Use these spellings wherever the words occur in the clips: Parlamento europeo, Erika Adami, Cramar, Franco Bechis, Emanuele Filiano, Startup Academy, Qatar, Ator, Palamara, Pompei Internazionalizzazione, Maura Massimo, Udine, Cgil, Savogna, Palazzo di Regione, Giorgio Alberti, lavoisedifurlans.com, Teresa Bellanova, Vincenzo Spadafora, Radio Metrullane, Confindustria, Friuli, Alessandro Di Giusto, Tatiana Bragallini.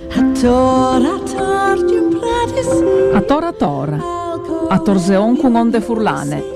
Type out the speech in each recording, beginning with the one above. Ator, Ator, Ator zeon con onde furlane.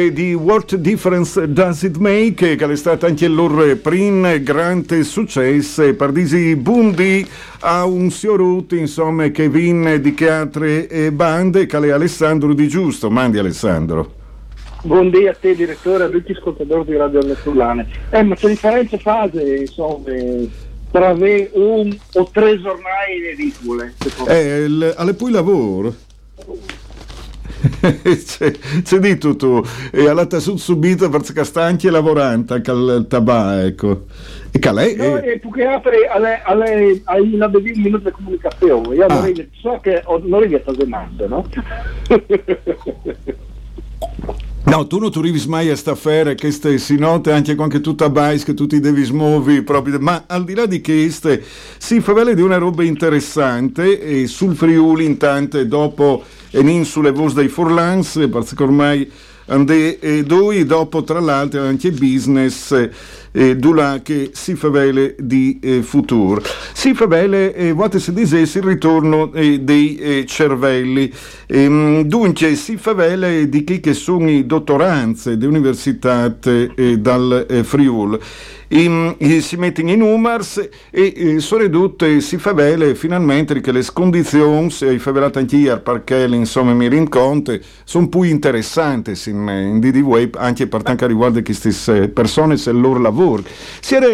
Di What Difference Does It Make, che è stata anche il loro primo grande successo, Pardisi Bundi a un siorut, insomma, che vinne di che altre bande, cale Alessandro Di Giusto. Mandi Alessandro. Buondì a te direttore, a tutti gli ascoltatori di Radio Metrullane. Ma c'è differenze fase, insomma, tra un o tre giornali in edicole. Alle poi lavoro. C'è di tutto e alla tasud subito perché sta anche lavorando al tabacco e calè no, e tu che apri hai una bevina minuto di comunicazione io so che non riesci a demandare, no? No, tu non arrivi mai a staffare che si nota anche con che tutta bais che tu ti devi smuovi proprio, ma al di là di che si fa vale di una roba interessante e sul Friuli intanto dopo e in sulle voci dei Furlans perché ormai andè e doi dopo tra l'altro anche business d'ulà che si fa vele di futuro si fa vele vuote se dicessi il ritorno dei cervelli dunque si fa vele di chi che sono i dottoranze di università dal Friuli si mettono i numers e soprattutto si fa vele finalmente che le condizioni hai favelato anche ieri perché insomma mi rinconte sono più interessanti in DDW anche per tanto riguarda queste persone se il loro lavoro si era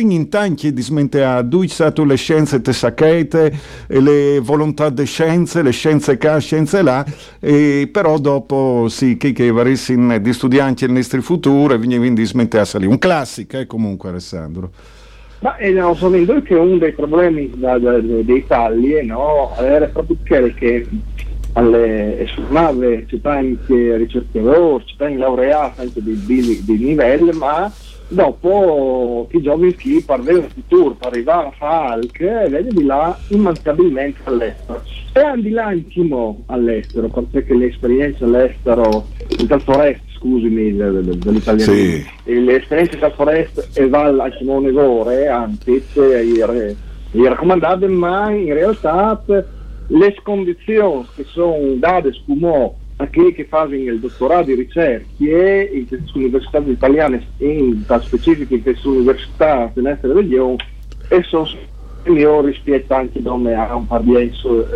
in tanti di smenteare due stato le scienze tessacchete le volontà de scienze le scienze qua scienze là e però dopo sì che varissin di studianti nel nostro futuro e quindi smenteasse lì un classico comunque Alessandro ma non so che uno dei problemi dei tagli no era proprio che alle nave ci tanti ricercatori ci tanti laureati anche di livello ma dopo i giovani chi parveva il futuro, arrivava a Falk e vede di là immancabilmente all'estero e anche di là anch'io all'estero perché l'esperienza all'estero il Calforest scusami dell'italiano sì. L'esperienza Calforest e val a Chimonegore anzi è raccomandabile ma in realtà le condizioni che sono date scumò a chi che fa il dottorato di ricerche in queste università italiane in specifico in queste università del nostro regione e sono migliori rispetto anche donne a un parlienso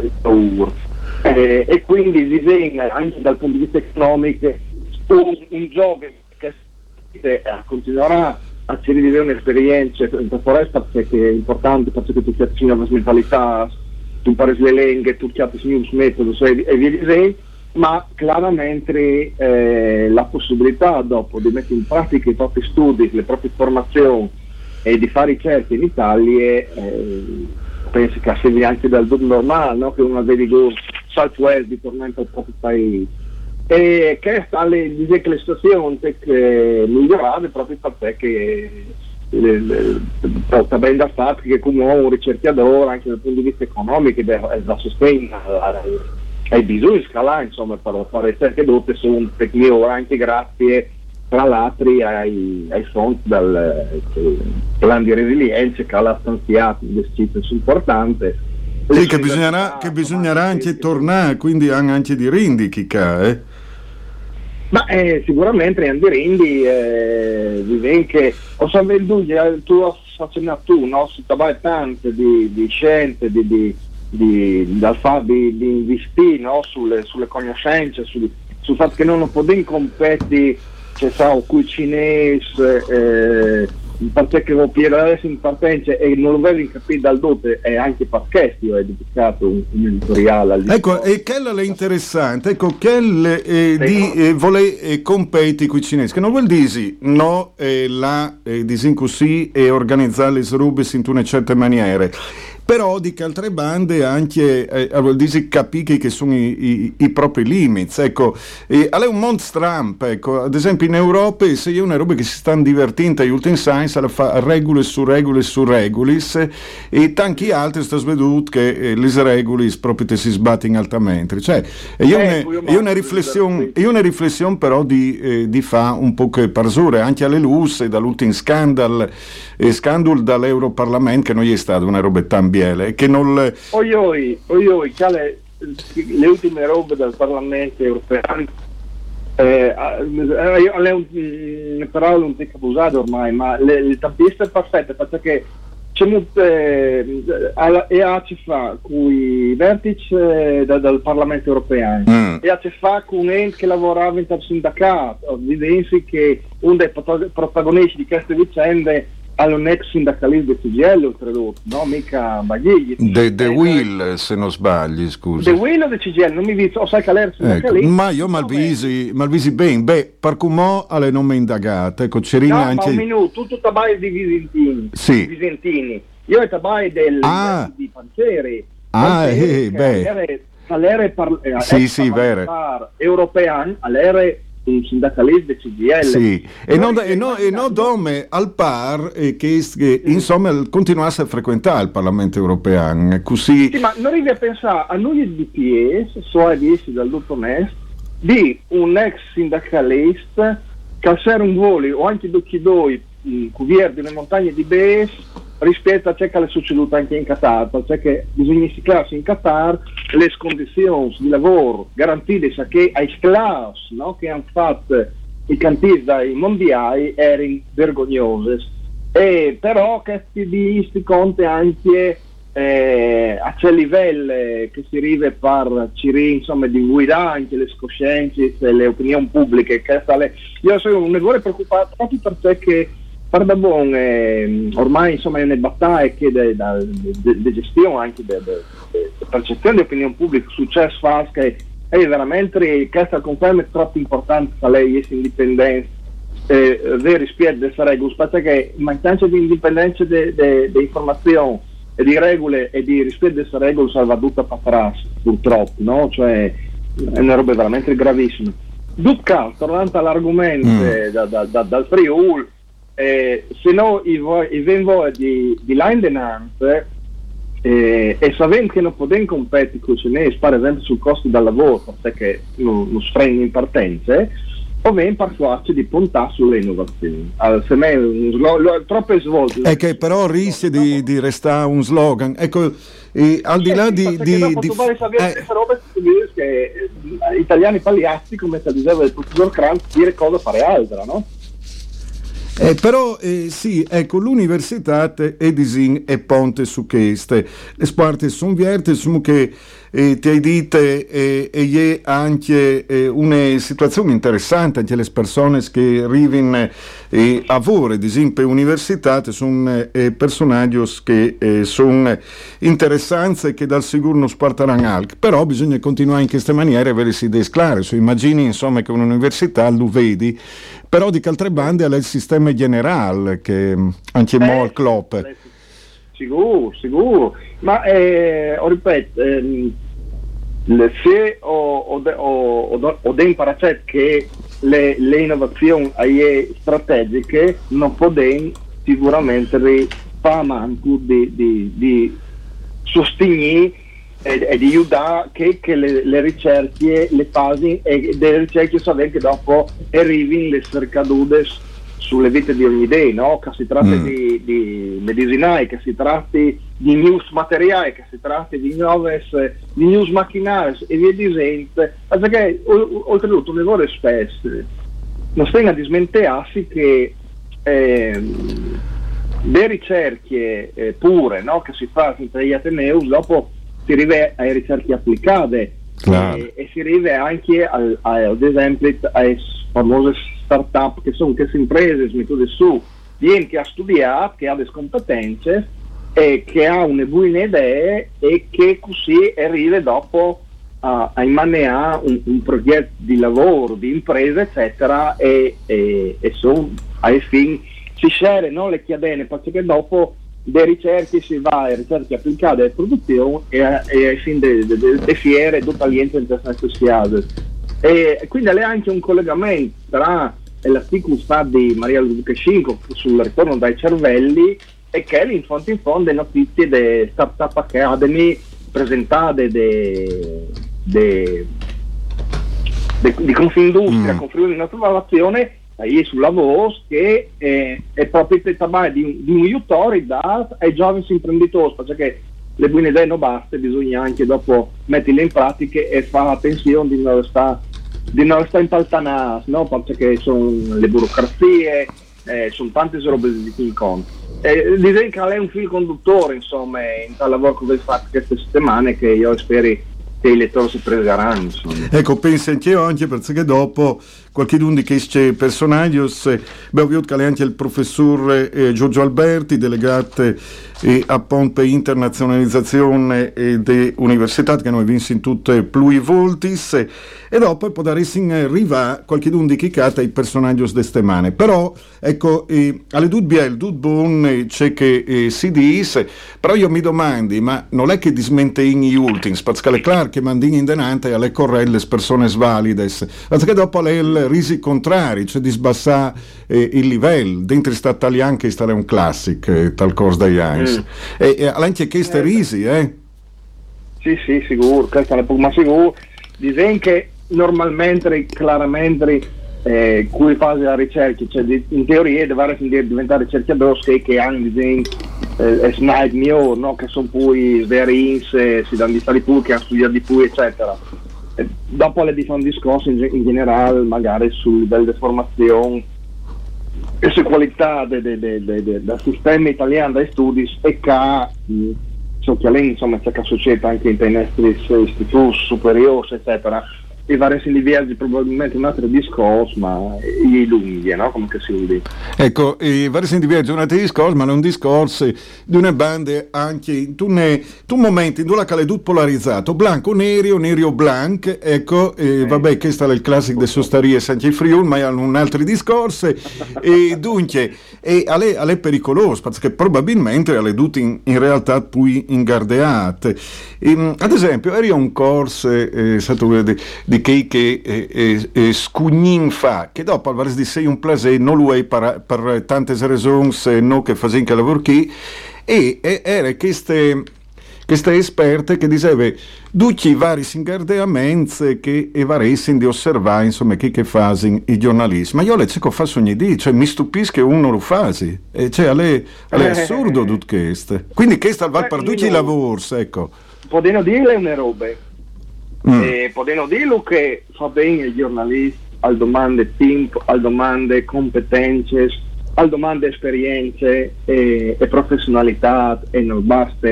e quindi disegna anche dal punto di vista economico un giovane che continuerà a rivivere un'esperienza in questa foresta perché è importante perché tu ti avvicini alla mentalità pare sulle lenghe, turchiate su news, metodo e via disegni, ma chiaramente la possibilità dopo di mettere in pratica i propri studi, le proprie formazioni e di fare ricerche in Italia penso che assegni anche dal mondo normale, no? Che uno vede saltware di tornare al proprio paese. E che sta dice che la situazione che migliorare proprio perché sta ben da fatto che come un ricercatore anche dal punto di vista economico è da sostegno ai bisogni scalare, insomma, per fare ricerche dotte su un tecnico anche grazie tra l'altro ai fondi dal plan di resilienza che ha stanziato investito su importante. Sì, che bisognerà anche tornare, quindi anche di rindi chicca, eh? Ma sicuramente di rindi viven che ho saputo tu facendo tu no si trovava tante di scienze di dal fatto di investire no sulle conoscenze sul fatto che non potevi competere c'è stato cui cinese in parte che lo Piero adesso in partenza e non lo vedo capire dal dote è anche perché io ho dedicato un editoriale ecco e quello è interessante ecco che di voler competi con i cinesi che non vuol dire no la disincusì e organizzare le srubes in una certa maniera però di che altre bande anche vuol dire capire che sono i propri limiti ecco è un mondo Trump ecco ad esempio in Europa se è una roba che si stanno divertendo agli ultimi la fa regole su regole su regulis e tanti altri sta sveduto che le regulis proprio te si sbattono altamente cioè è una riflessione però di fa un po' che parsure anche alle lusse dall'ultimo scandalo dall'Europarlamento che non gli è stata una roba tan biele che non oi le ultime robe del Parlamento europeo è una parola un po' abusata ormai ma le tappiste è perfetta perché c'è molto e a ci fa cui vertice dal Parlamento europeo e a ci fa con un ente che lavorava in tal sindacato evidenzi che uno dei protagonisti di queste vicende all'ex sindacalista di Cgil oltretutto, no? Mica Bagigli The Will, se non sbagli, scusa The Will o The Cgil, non mi dico, sai che l'era sindacalista ecco, ma io malvisi ben, beh, per cumò alle non mi indagate, ecco, c'erina no, anche ma un minuto, tu tabai di Visentini sì. Visentini, io tabai del di Pancieri beh all'era sì, vero europea, all'era un sindacalista CGL sì. e non dome al par che insomma continuasse a frequentare il Parlamento europeo così sì, ma non arrivi a pensare a noi di PS so a dirsi dal dottor Nest di un ex sindacalista calciare un volo o anche d'occhidoi cuvier delle montagne di Bes rispetto a ciò che è succeduto anche in Qatar cioè che bisogna iscriversi in Qatar le condizioni di lavoro garantite che ai class no, che hanno fatto i cantisti dai mondiali erano vergognose e però che si conti anche a quel livello che si arriva per insomma di guidare anche le coscienze e le opinioni pubbliche che tale. Io sono un errore preoccupato proprio perché Pardabon ormai insomma è una battaglia che de gestione anche de percezione di opinione pubblica successo fasca è veramente questa conferma è troppo importante per lei essere indipendenza veri spieghi delle regole perché mancanza di indipendenza di informazioni e di regole e di rispetto delle regole salva tutta patras purtroppo no cioè è una roba veramente gravissima Ducca tornando all'argomento dal Friuli se no i vengono di Landenante e sapendo che non potevano competere con i cinesi per esempio sul costo del lavoro perché non sfrenano in partenze o ben parlarci di puntare sulle innovazioni se me troppe svolte è che però rischia di restare un slogan ecco e al di là di roba che italiani pagliazzi come si diceva il professor Kranz dire cosa fare altra no Però sì, ecco, l'università Edisin e Ponte su Cheste. Le sparte sono vierte, sono che ti dite e anche una situazione interessante anche le persone che arrivano a vore, ad esempio università, sono personaggi che sono interessanti e che dal sicuro non sparteranno altro, però bisogna continuare in queste maniere a avere idee chiare, su immagini insomma che un'università lo vedi, però di altre bande ha il sistema generale che anche molto clop. Sicuro, ma ripeto, se ho imparare che le innovazioni strategiche non possono sicuramente fare manco di sostenere e di aiutare che le ricerche, le fasi e delle ricerche sapere che dopo arrivino le cercadute sulle vite di ogni day, no? Che si tratti di medicinai, che si tratti di news materiali, che si tratti di news macchinari e via disegno, perché oltretutto le ore spesso non stiamo a dismentearsi che le ricerche pure, no? Che si fa tra gli Ateneus, dopo si arriva alle ricerche applicate, claro. E si arriva anche ad esempio alle famose startup che sono queste imprese smettute su gente che ha studiato, che ha delle competenze e che ha una buona idea e che così arriva dopo a immaneare un progetto di lavoro, di impresa eccetera e sono ai fini si sceglie, no, le chiadene, perché dopo le ricerche si va a ricerche applicate alla produzione e ai fini delle fiere e tutta l'ente internazionale. E quindi è anche un collegamento tra l'articolo di Maria Luca Cinco sul ritorno dai cervelli e che è in fondo le notizie di Startup Academy presentate di Confindustria con Friuli in Autovallazione sul lavoro che è proprio il tabac di un aiutore ai giovani imprenditori, perché le buone idee non basta, bisogna anche dopo metterle in pratica e fare attenzione di non restare impaltanati, no? Perché sono le burocrazie, sono tante robe di incontro. Direi che è un filo conduttore, insomma, in tal lavoro che avete fatto queste settimane che io spero che i lettori si prenderanno, insomma. Ecco, penso anch'io anche perché dopo qualche di questi personaggi, abbiamo visto che anche il professor Giorgio Alberti, delegato a Pompei Internazionalizzazione dell'Università, che noi vinse in tutte pluivoltis, e dopo può dare in riva qualche di chi cata i personaggi di stemane. Però, ecco, alle dubbie, il dubbon c'è che si dice, però io mi domandi, ma non è che dismenteini gli ultimi, perché è chiaro che mandini in denante alle correlle persone svalides, perché dopo lei risi contrari, cioè di sbassare il livello dentro statali anche stare un classic tal corso dai Heinz e anche che ste risi sì sicuro, ma sicuro disegno che normalmente chiaramente cui fase la ricerca, cioè in teoria deve diventare ricercatore che hanno disegno snide mio, no? Che sono poi sverins si danno di stare più, che hanno studiato di più eccetera. Dopo le diciamo discorsi in generale magari sul livello di formazione e su qualità del sistema italiano dai studi e che so che lei insomma c'è che società anche in nostri istituti superiori eccetera i vari livelli probabilmente un altro discorso ma gli lunghi, no? Come che si dice, ecco, i vari livelli un altro discorso ma non discorso di una bande anche in un momento in dove la caledut polarizzato blanco nero nero blanco, ecco vabbè che sta il classico de sostarie Sanci Friul ma hanno un altro discorso e dunque e alle pericoloso perché probabilmente alle dut in realtà poi ingardeate ad esempio era un corso stato di chi che scugnin fa che dopo al di sei un plase non lo è per tante ragioni no che fa anche lavoro chi e era queste esperte che diceva duci vari ingardeamenze che e varessin di osservare insomma che fasi i giornalisti ma io le cerco faccio ogni dì, cioè mi stupisco che uno lo fasi e cioè alle assurdo tutto questo quindi che sta al per duci lavori ecco potendo dirle una roba potendo dirlo che fa bene il giornalista al domande tempo, al domande competenze al domande esperienze e professionalità e non basta.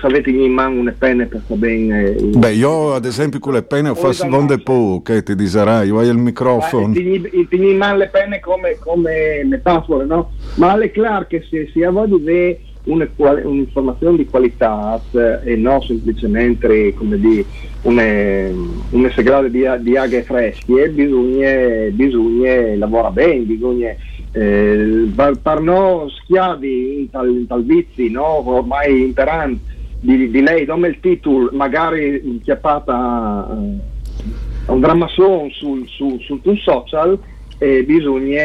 Sapete, mi mancano le penne per fare bene. Beh, io ad esempio con le penne ho fatto non de poco, che ti disarai, vai al microfono. Mi mancano le penne come metafore, no? Ma alle clar che se avvoglio di un'informazione di qualità e non semplicemente, come dire, un grado di aghe fresche, bisogna lavorare bene, bisogna... per non schiavi in tal vizi, no? Ormai imperanti di lei, come il titolo magari inchiappata a un drammason sul social, bisogna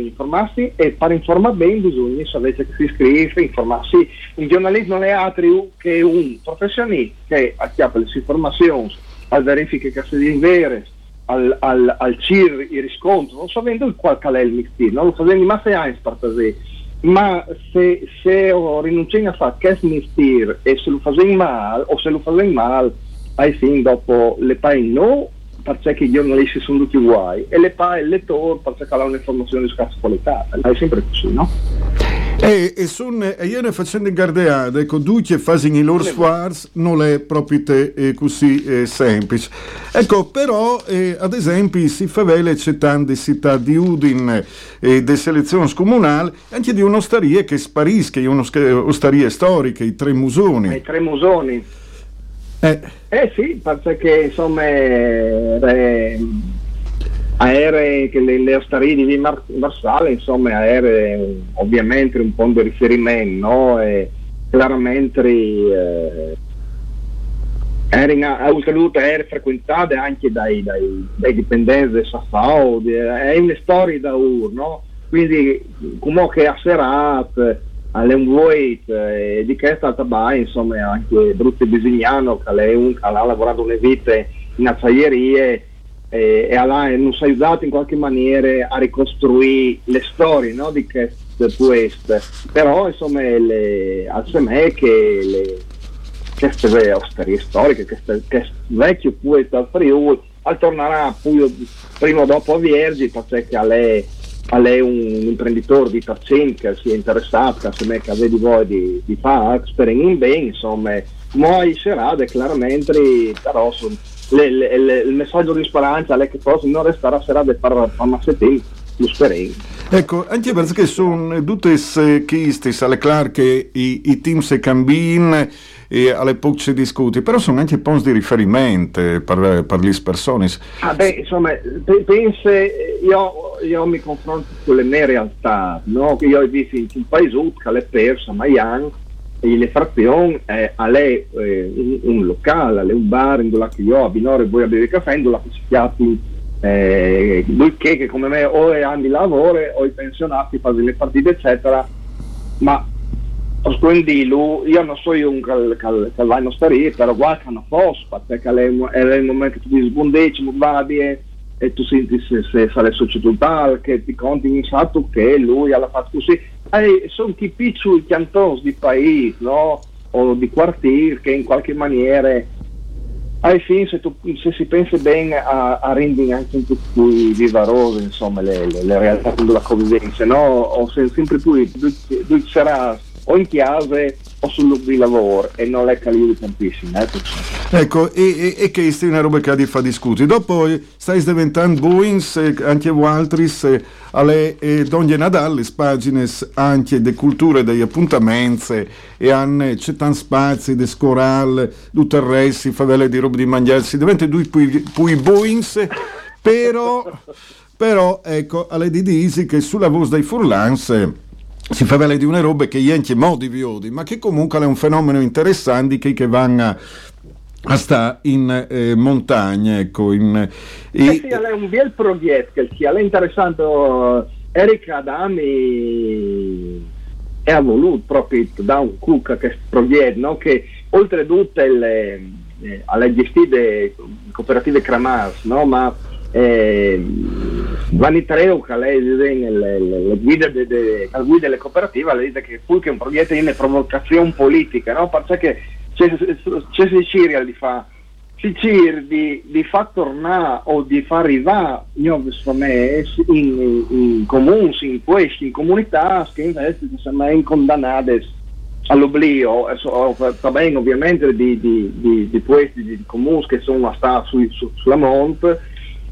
informarsi, e per informare bene bisogna sapere che si iscrive, informarsi. Un giornalista non è altro che un professionista che acchiappa le informazioni, al verifiche che si invere, al CIR il riscontro, non sapendo il qual è il mistero, non lo sapendo, ma se ha in spartasi, ma se rinunciamo a fare che mistero e se lo facendo male, ai fin dopo le paie no, perché i giornalisti sono tutti uguali, e le paie il lettore perché ha un'informazione di scarsa qualità, è sempre così, no? E io ne facendo in gardeade, ecco, due che fanno i loro sforzi non è proprio così semplice. Ecco, però, ad esempio, si fa vele c'è tante città di Udine e di selezioni comunali, anche di un'osteria che sparisca, un'osteria storica, i tre musoni. Sì, perché insomma... aerei che le osterie di Marsale, insomma, aerei ovviamente un po' di riferimento, no? E chiaramente aerei frequentate anche dai dipendenti del SAFAO, è una storia da ur, no? Quindi come che a serata alle un voit di che è stata by, insomma, anche Brutti Bisignano che ha lavorato le vite in acciaierie e non si è aiutato in qualche maniera a ricostruire le storie, no, di queste, però insomma al semè che queste osterie storiche, che vecchio pure dal Friuli, al tornerà pure prima o dopo a Viergi, perché a lei un imprenditore di Tarcin che si è interessato, a semè che aveva di voi di fare, speriamo in bene, insomma, ma i serate chiaramente però sono il messaggio di speranza è che forse non resterà sera per farmaceutici, lo speriamo. Ecco, anche perché sono tutte queste, alle clarche i team se cambin e alle poco si discute, però sono anche punti di riferimento per le persone. Insomma, penso, io mi confronto con le mie realtà, no? Che io ho visto in un paese che l'è persa, ma anche le frazioni, a lei un locale, a lei un bar in dove io a Binore e voi a bere caffè, in dove si chiamano lui che come me o è anni lavoro o i pensionati fanno le partite eccetera, ma quindi lui, io non so io un calvaino starì, però guarda una fospa, perché è il momento che tu ti sbondeci e tu senti se sale società che ti conti in sato che lui alla fatto così. Sono chi piccoli cantosi di paese, no? O di quartier che in qualche maniera ai fini se si pensa bene a rendere anche un po' più vivarose, insomma, le realtà della convivenza, no? O sempre più sarà o in chiave o sul luogo di lavoro e non è calibri tantissimo. Ecco, e che è una roba che fa discutere. Dopo stai diventando Boeings anche altri alle Donne Nadal, le pagine anche di culture, degli appuntamenti e hanno c'è tanti spazi di scoral, tutto il resto, favelle di roba di mangiarsi, diventa due pui Boeings, però ecco, alle di Disi che sulla voce dei Furlans si fa vale di una roba che gli enti modi viodi, ma che comunque è un fenomeno interessante che vanno a sta in montagna, ecco, sì, è un bel progetto che è interessante. Erika Adami ha voluto proprio da un cucca che progetto, no? Che oltretutto alle gestite cooperative Cramar, no? Ma Vanitreo che lei le guida delle cooperative, lei dice che pure che un progetto è una provocazione politica, no? Perché c'è Sicilia di fa si cerchi di far tornare o di far arrivare in comuni, in queste comunità che invece sono condannate all'oblio, bene ovviamente di questi comuni che sono stati sulla monte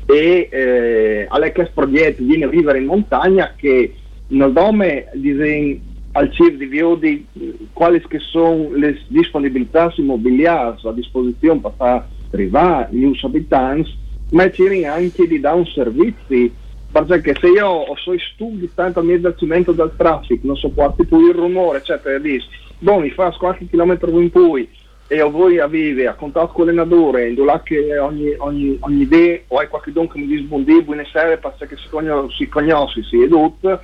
e alle che progetti viene a vivere in montagna che non dome dicono al CIR di Viodi quali che sono le disponibilità immobiliari a disposizione per far arrivare gli abitanti, ma ci anche di dare un servizio, perché se io ho suoi studi tanto a mezzacimento dal traffico, non sopporto più il rumore, eccetera, dici, mi fa qualche chilometro in poi e o voi avete a contatto con l'allenatore, in là che ogni idea o hai qualche don che mi dice buondì, buonasera, perché si conosce, si è tutto.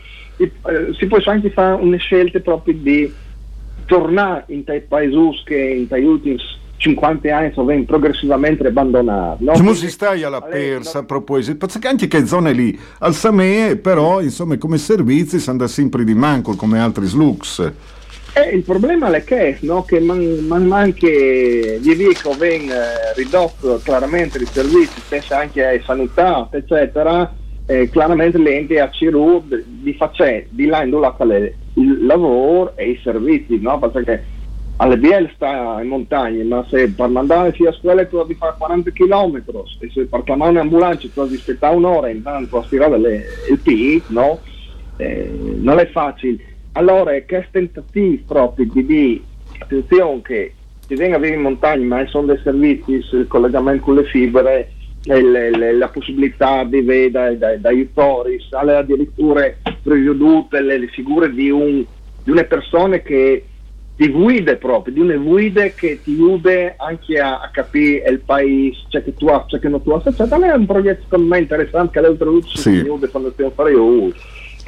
Si può anche fare una scelta proprio di tornare in quei paesi che in quei ultimi 50 anni sono progressivamente abbandonati. No? Come si stai alla persa a proposito? Perché anche che zone lì, al Samè, però insomma come servizi si andrà sempre di manco come altri slux. Il problema è che, no? Che anche gli dico viene ridotto chiaramente i servizi, pensa anche ai sanità, eccetera. Chiaramente l'ente a Ciru di facce di là in il lavoro e i servizi, no? Perché alle BL sta in montagna, ma se per mandare sia a scuola tu devi fare 40 km e se per chiamare un'ambulanza tu devi aspettare un'ora intanto a stirare il PI, no? Non è facile. Allora che tentativi proprio di attenzione che si venga a vivere in montagna ma sono dei servizi, il collegamento con le fibre, la possibilità di vedere dai autori, sale addirittura prevedute le figure di una persona che ti guida proprio, di una guida che ti aiuta anche a capire il paese, c'è che tu c'è che non tu eccetera. È un progetto me interessante che oltretutto si aiuta quando stiamo fare io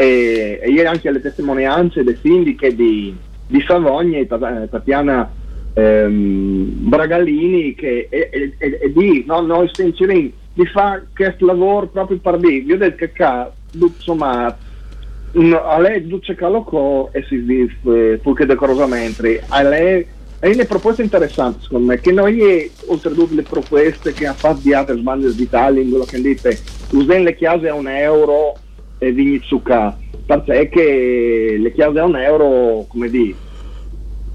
e ieri anche alle testimonianze dei sindaci di Savogna e Tatiana Bragallini che è di no, noi stiamo di fare questo lavoro proprio per dire io ho detto che insomma a lei duce calocò e si vive purché decorosamente a lei è una proposta interessante secondo me che noi è oltretutto le proposte che ha fatto di altre sbande d'Italia in quello che dite usano le chiese a €1 e vigni zucca perché che le chiese a €1 come dire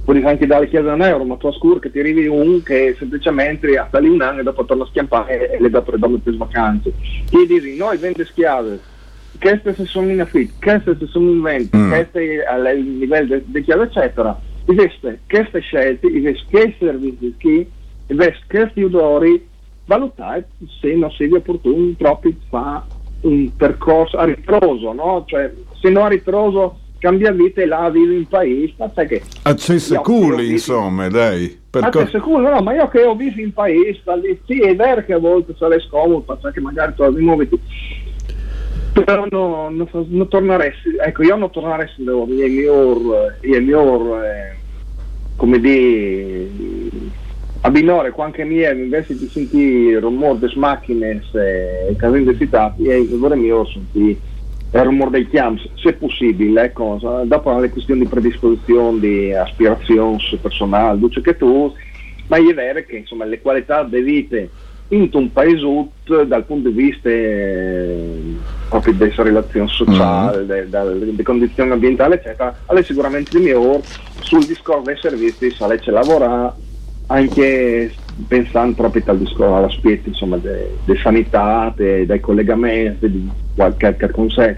puoi anche dare chiesa a €1, ma tu ascur che ti arrivi un che semplicemente a tali un anno e dopo torna a schiampare e le dà per le vacanze. Ti dici, noi vende schiave, queste se sono in affitto, queste se sono in vendita, queste al livello di chiave eccetera. Queste scelte, questi servizi, questi odori, valutare se non sia opportuno troppo fa un percorso a ritroso, no? Cioè, se non a ritroso cambia vita e là vivi in paese, sai che accesse culi insomma, dai. Accesse culi, no, ma io che ho visto in paese, sì, è vero che a volte sarei scomodo, sai che magari tu muoviti, però non torneresti, ecco, io non torneresti il mio come dire, a binore, quando mi invece di sentire rumore delle macchine e casini di città, e il favore mio sentire il rumore dei chiams, se possibile, ecco, dopo le questioni di predisposizione, di aspirazioni personali, dice che tu, ma è vero che insomma le qualità di vita in un paese dal punto di vista proprio delle relazioni sociali, delle condizioni ambientali, eccetera, alle sicuramente di miglior sul discorso dei servizi, se lei ce lavora anche pensando proprio al discorso all'aspetto insomma delle sanità, dei collegamenti, di qualche che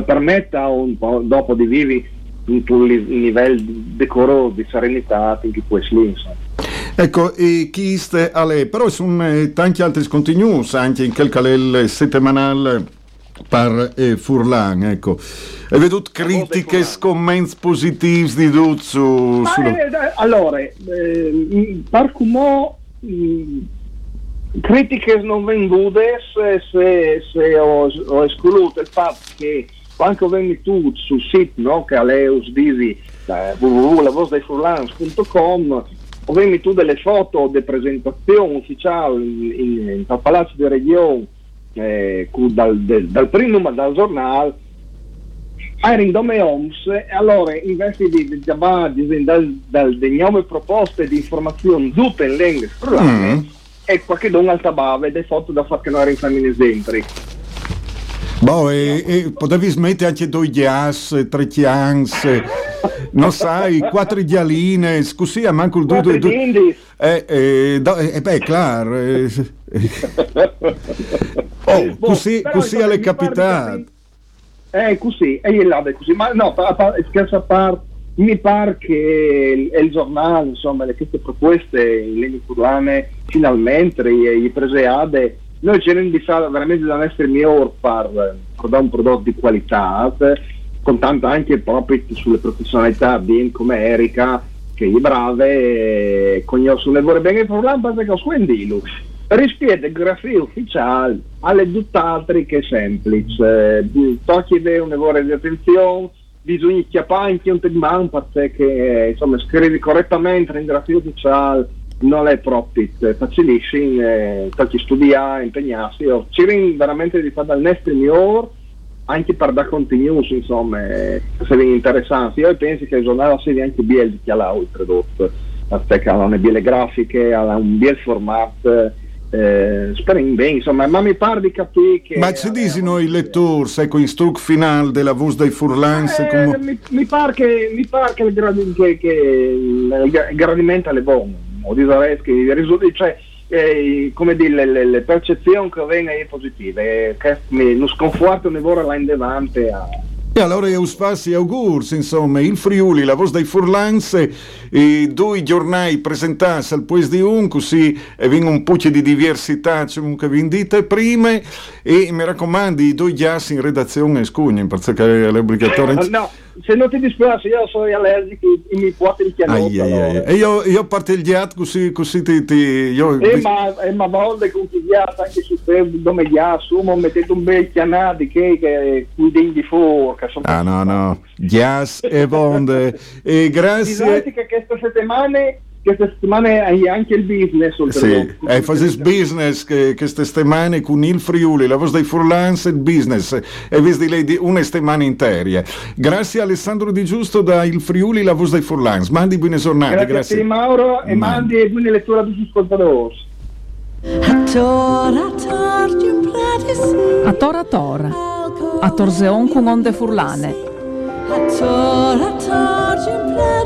permetta un po' dopo di vivi un livello decoroso di serenità anche questo lì insomma. Ecco, e chi ste a lei, però sono tanti altri continuous anche in quel settimanale per Furlan, ecco. Hai veduto critiche, commenti positivi di Duzzo? Allora, parcumò critiche non vendute se ho escluso il fatto che quando vengi tu sul sito, no, che Aleus dici www.lavoisedifurlans.com o vengi tu delle foto di presentazione ufficiale in Palazzo di Regione dal primo ma dal giornale Irindome Homs e allora invece di dal nome proposte di informazioni tutte in lingue strane e qualche don altabave ed è fatto da fare noi in sempre. Boh, e potevi smettere anche 2 chiasse, 3 chianze, non sai, 4 dialine, scusi, manco il due. Beh, claro. Oh, così alle capitate. Così, e là è così, ma no, scherzo a parte. Mi pare che il giornale, insomma, queste proposte, le Metrullane, finalmente, i preseade, noi cerchiamo di fare veramente da essere miglior per dare un prodotto di qualità, contando anche proprio sulle professionalità, ben come Erika, che è brava e conosce le vorrebbe bene il problema, perché ho squendilo. Rispetto il grafio ufficiale alle tutt'altre che è semplice, tocchi un lavoro di attenzione. Bisogna chiappare anche un team perché insomma scrivi correttamente in grafia ufficiale non è proprio facilissimo, tanti studiare, impegnarsi, cerchi veramente di fare dal nostro miglior anche per da continuous, insomma, se vi interessante. Io penso che il giornale sia anche biel che ha oltretutto, perché ha una biele grafiche, ha un biel format. Bene, insomma, ma mi pare di capire che ma ci dici noi lettori, ecco, in struc finale della voce dei Furlans come... mi pare che il gradimento è buono, o che risulti, cioè come dire, le percezioni che vengono è positive, che non sconforto ne vorrà là in davanti a. E allora io spassi augursi, insomma, il Friuli, la voce dei Furlans, i 2 giornali presentasse al Paese di un, così vengono un po' di diversità, c'è comunque vendite prime, e mi raccomando, i 2 giassi in redazione e scugni, perché è obbligatorio. No, se non ti dispiace, io sono allergico, mi puoi richiamare. Allora. E io parto il giat così ti... ma volte con chi giat, anche su dove giat, sumo, mettete un bel chianati che guidini di fuori. Ah no, jazz e bonde. E grazie. Che queste settimane hai anche il business. Sì, è fasis business che queste settimane con il Friuli, la voce dei Furlans, il business. E vedi lei di una settimana intera. Grazie Alessandro Di Giusto da il Friuli, la voce dei Furlans. Mandi buone giornate. Grazie a te, Mauro, e mandi buone letture a tutti gli ascoltatori. Ator. A Torseon con onde furlane.